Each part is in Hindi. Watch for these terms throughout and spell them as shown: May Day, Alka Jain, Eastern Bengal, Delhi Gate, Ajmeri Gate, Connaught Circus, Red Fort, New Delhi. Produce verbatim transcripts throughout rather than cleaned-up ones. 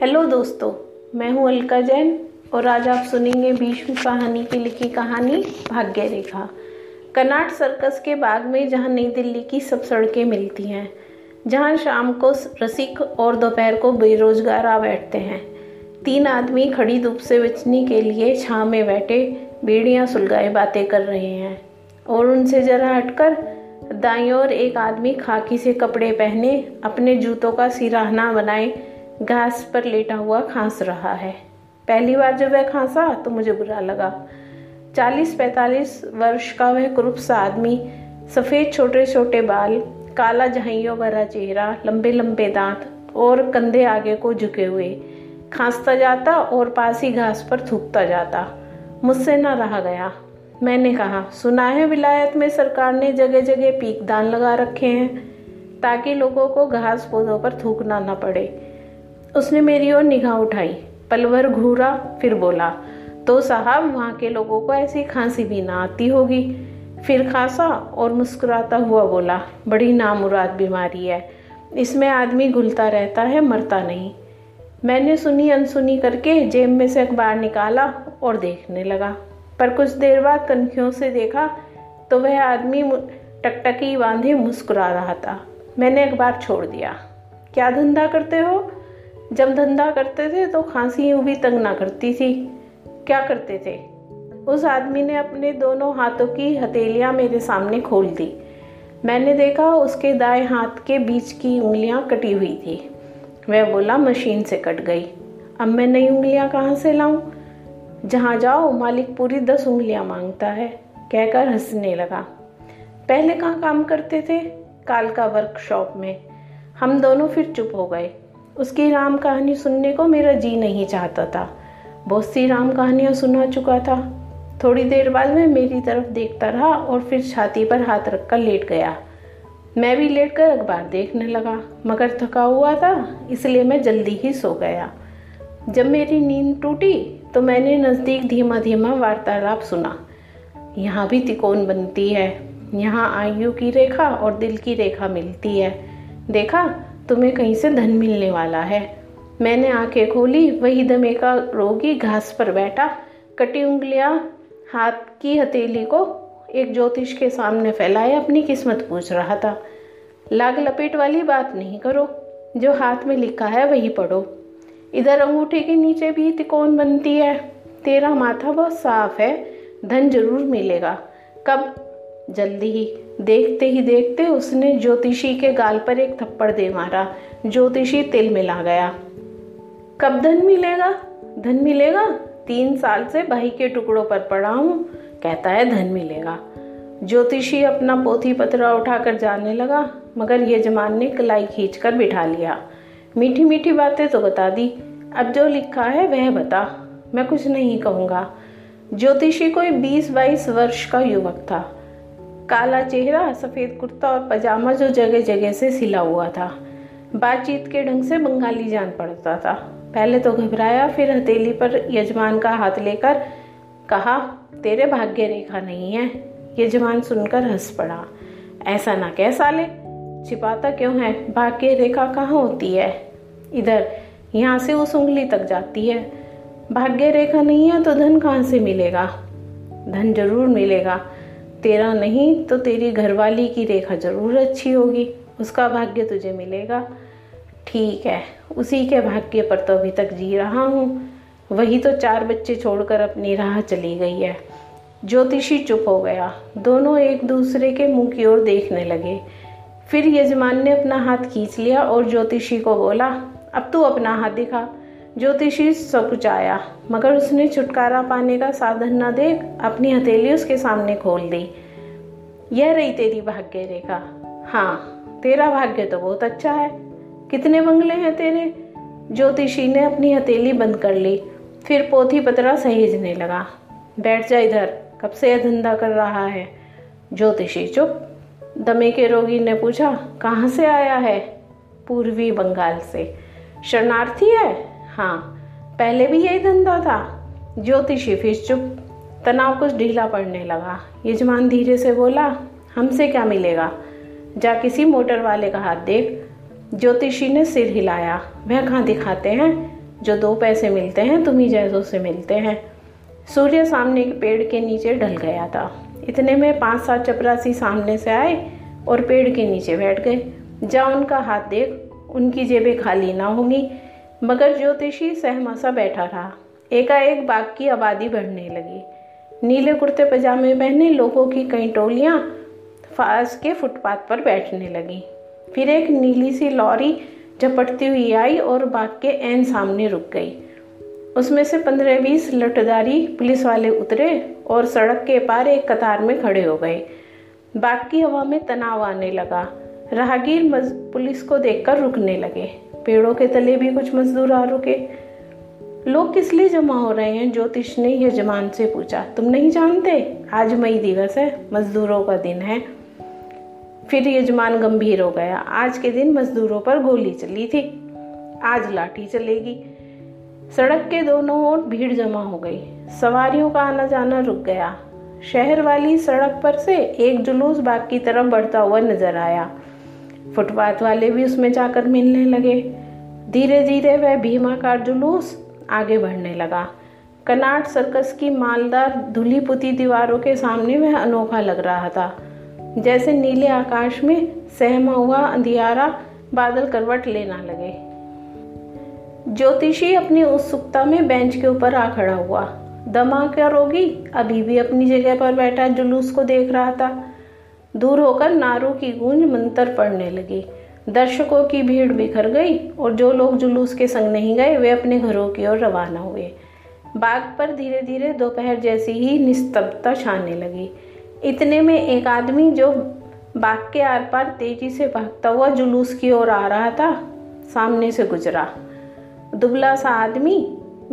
हेलो दोस्तों, मैं हूं अलका जैन और आज आप सुनेंगे भीष्म कहानी की लिखी कहानी भाग्य रेखा। कनाट सर्कस के बाग में जहां नई दिल्ली की सब सड़कें मिलती हैं, जहां शाम को रसिक और दोपहर को बेरोजगार आ बैठते हैं, तीन आदमी खड़ी धूप से बचने के लिए छांव में बैठे बेड़ियां सुलगाए बातें कर रहे हैं। और उनसे जरा हटकर दाईं ओर एक आदमी खाकी से कपड़े पहने अपने जूतों का सिराहना बनाए घास पर लेटा हुआ खांस रहा है। पहली बार जब वह खांसा तो मुझे बुरा लगा। चालीस पैंतालीस वर्ष का वह कुरूप सा आदमी, सफ़ेद छोटे छोटे बाल, काला झाइयों भरा चेहरा, लंबे लंबे दांत और कंधे आगे को झुके हुए, खांसता जाता और पास ही घास पर थूकता जाता। मुझसे ना रहा गया। मैंने कहा, सुना है विलायत में सरकार ने जगह जगह पीकदान लगा रखे हैं ताकि लोगों को घास पौधों पर थूकना ना पड़े। उसने मेरी ओर निगाह उठाई, पल भर घूरा, फिर बोला, तो साहब वहाँ के लोगों को ऐसी खांसी भी ना आती होगी। फिर खांसा और मुस्कुराता हुआ बोला, बड़ी नामुराद बीमारी है, इसमें आदमी घुलता रहता है, मरता नहीं। मैंने सुनी अनसुनी करके जेब में से अखबार निकाला और देखने लगा, पर कुछ देर बाद कनखियों से देखा तो वह आदमी टकटकी बांधे मुस्कुरा रहा था। मैंने अखबार छोड़ दिया। क्या धंधा करते हो? जब धंधा करते थे तो खांसी यूं भी तंग ना करती थी। क्या करते थे? उस आदमी ने अपने दोनों हाथों की हथेलियां मेरे सामने खोल दी। मैंने देखा उसके दाएं हाथ के बीच की उंगलियां कटी हुई थी। वह बोला, मशीन से कट गई। अब मैं नई उंगलियां कहाँ से लाऊं? जहाँ जाओ मालिक पूरी दस उंगलियां मांगता है, कहकर हंसने लगा। पहले कहाँ काम करते थे? कालका वर्कशॉप में। हम दोनों फिर चुप हो गए। उसकी राम कहानी सुनने को मेरा जी नहीं चाहता था। बहुत सी राम कहानियाँ सुना चुका था। थोड़ी देर बाद वह मेरी तरफ देखता रहा और फिर छाती पर हाथ रखकर लेट गया। मैं भी लेटकर अखबार देखने लगा, मगर थका हुआ था, इसलिए मैं जल्दी ही सो गया। जब मेरी नींद टूटी तो मैंने नज़दीक धीमा धीमा वार्तालाप सुना। यहाँ भी तिकोन बनती है, यहाँ आयु की रेखा और दिल की रेखा मिलती है। देखा, तुम्हें कहीं से धन मिलने वाला है। मैंने आंखें खोली, वही दमे का रोगी घास पर बैठा, कटी उंगलियां हाथ की हथेली को एक ज्योतिष के सामने फैलाए अपनी किस्मत पूछ रहा था। लाग लपेट वाली बात नहीं करो, जो हाथ में लिखा है वही पढ़ो। इधर अंगूठे के नीचे भी तिकोन बनती है। तेरा माथा बहुत साफ है, धन जरूर मिलेगा। कब? जल्दी ही। देखते ही देखते उसने ज्योतिषी के गाल पर एक थप्पड़ दे मारा। ज्योतिषी तिल मिला गया। कब धन मिलेगा? धन मिलेगा। तीन साल से भाई के टुकड़ों पर पड़ा हूँ, कहता है धन मिलेगा। ज्योतिषी अपना पोथी पतरा उठाकर जाने लगा, मगर यजमान ने कलाई खींचकर बिठा लिया। मीठी मीठी बातें तो बता दी, अब जो लिखा है वह बता, मैं कुछ नहीं कहूँगा। ज्योतिषी कोई बीस बाईस वर्ष का युवक था। काला चेहरा, सफ़ेद कुर्ता और पजामा जो जगह जगह से सिला हुआ था। बातचीत के ढंग से बंगाली जान पड़ता था। पहले तो घबराया, फिर हथेली पर यजमान का हाथ लेकर कहा, तेरे भाग्य रेखा नहीं है। यजमान सुनकर हंस पड़ा। ऐसा ना कह साले, छिपाता क्यों है? भाग्य रेखा कहाँ होती है? इधर, यहाँ से उस उंगली तक जाती है। भाग्य रेखा नहीं है तो धन कहाँ से मिलेगा? धन जरूर मिलेगा। तेरा नहीं तो तेरी घरवाली की रेखा जरूर अच्छी होगी, उसका भाग्य तुझे मिलेगा। ठीक है, उसी के भाग्य पर तो अभी तक जी रहा हूँ। वही तो चार बच्चे छोड़कर अपनी राह चली गई है। ज्योतिषी चुप हो गया। दोनों एक दूसरे के मुँह की ओर देखने लगे। फिर यजमान ने अपना हाथ खींच लिया और ज्योतिषी को बोला, अब तू अपना हाथ दिखा। ज्योतिषी सकुचाया, मगर उसने छुटकारा पाने का साधन न देख अपनी हथेली उसके सामने खोल दी। यह रही तेरी भाग्य रेखा। हाँ, तेरा भाग्य तो बहुत अच्छा है। कितने बंगले हैं तेरे? ज्योतिषी ने अपनी हथेली बंद कर ली, फिर पोथी पतरा सहेजने लगा। बैठ जा इधर, कब से यह धंधा कर रहा है? ज्योतिषी चुप। दमे के रोगी ने पूछा, कहाँ से आया है? पूर्वी बंगाल से। शरणार्थी है? हाँ। पहले भी यही धंधा था। ज्योतिषी फिर चुप। तनाव कुछ ढीला पड़ने लगा। यजमान धीरे से बोला, हमसे क्या मिलेगा? जा किसी मोटर वाले का हाथ देख। ज्योतिषी ने सिर हिलाया। वह कहाँ दिखाते हैं? जो दो पैसे मिलते हैं तुम्हीं जैसों से मिलते हैं। सूर्य सामने के पेड़ के नीचे ढल गया था। इतने में पांच सात चपरासी सामने से आए और पेड़ के नीचे बैठ गए। जा उनका हाथ देख, उनकी जेबें खाली ना होंगी। मगर ज्योतिषी सहमासा बैठा रहा। एकाएक बाग की आबादी बढ़ने लगी। नीले कुर्ते पजामे पहने लोगों की कई टोलियां फास के फुटपाथ पर बैठने लगी। फिर एक नीली सी लॉरी झपटती हुई आई और बाग के ऐन सामने रुक गई। उसमें से पंद्रह बीस लटदारी पुलिस वाले उतरे और सड़क के पार एक कतार में खड़े हो गए। बाग की हवा में तनाव आने लगा। राहगीर पुलिस को देखकर रुकने लगे। पेड़ों के तले भी कुछ मजदूर आ रुके। लोग किस लिए जमा हो रहे हैं? ज्योतिष ने यजमान से पूछा। तुम नहीं जानते? आज मई दिवस है, मजदूरों का दिन है। फिर यजमान गंभीर हो गया। आज के दिन मजदूरों पर गोली चली थी, आज लाठी चलेगी। सड़क के दोनों ओर भीड़ जमा हो गई। सवारियों का आना जाना रुक गया। शहर वाली सड़क पर से एक जुलूस बाग की तरफ बढ़ता हुआ नजर आया। फुटपाथ वाले भी उसमें जाकर मिलने लगे। धीरे धीरे वह भीमाकार जुलूस आगे बढ़ने लगा। कनाट सर्कस की मालदार धुली पुती दीवारों के सामने वह अनोखा लग रहा था। जैसे नीले आकाश में सहमा हुआ अंधियारा बादल करवट लेना लगे। ज्योतिषी अपनी उत्सुकता में बेंच के ऊपर आ खड़ा हुआ। दमाका रोगी अभी भी अपनी जगह पर बैठा जुलूस को देख रहा था। दूर होकर नारों की गूंज मंतर पड़ने लगी। दर्शकों की भीड़ बिखर गई और जो लोग जुलूस के संग नहीं गए वे अपने घरों की ओर रवाना हुए। बाग पर धीरे धीरे दोपहर जैसी ही निस्तब्धता छाने लगी। इतने में एक आदमी जो बाग के आर पार तेजी से भागता हुआ जुलूस की ओर आ रहा था, सामने से गुजरा। दुबला सा आदमी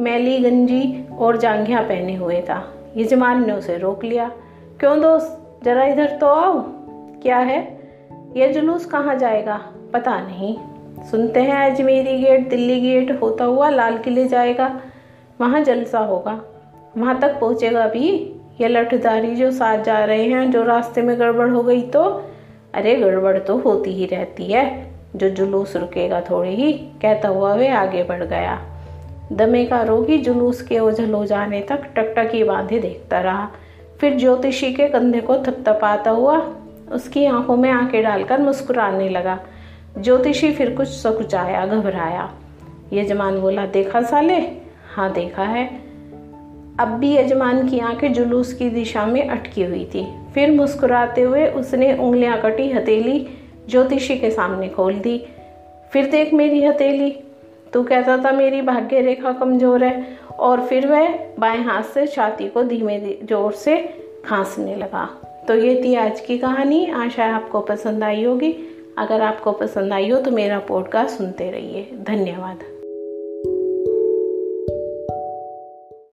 मैली गंजी और जांघिया पहने हुए था। यजमान ने उसे रोक लिया। क्यों दोस्त, जरा इधर तो आओ। क्या है? यह जुलूस कहाँ जाएगा? पता नहीं। सुनते हैं अजमेरी गेट, दिल्ली गेट होता हुआ लाल किले जाएगा। वहाँ जलसा होगा। वहाँ तक पहुँचेगा भी? ये लठधारी जो साथ जा रहे हैं, जो रास्ते में गड़बड़ हो गई तो? अरे गड़बड़ तो होती ही रहती है, जो जुलूस रुकेगा थोड़ी ही, कहता हुआ वे आगे बढ़ गया। दमे का रोगी जुलूस के ओझल हो जाने तक टकटकी बांधे देखता रहा। फिर ज्योतिषी के कंधे को थपथपाता हुआ उसकी आंखों में आंखें डालकर मुस्कुराने लगा। ज्योतिषी फिर कुछ सकुचाया, घबराया। यजमान बोला, देखा साले? हाँ देखा है। अब भी यजमान की आंखें जुलूस की दिशा में अटकी हुई थी। फिर मुस्कुराते हुए उसने उंगलियां कटी हथेली ज्योतिषी के सामने खोल दी। फिर देख मेरी हथेली, तू कहता था मेरी भाग्य रेखा कमजोर है। और फिर वह बाएं हाथ से छाती को धीमे जोर से खांसने लगा। तो ये थी आज की कहानी। आशा है आपको पसंद आई होगी। अगर आपको पसंद आई हो तो मेरा पॉडकास्ट सुनते रहिए। धन्यवाद।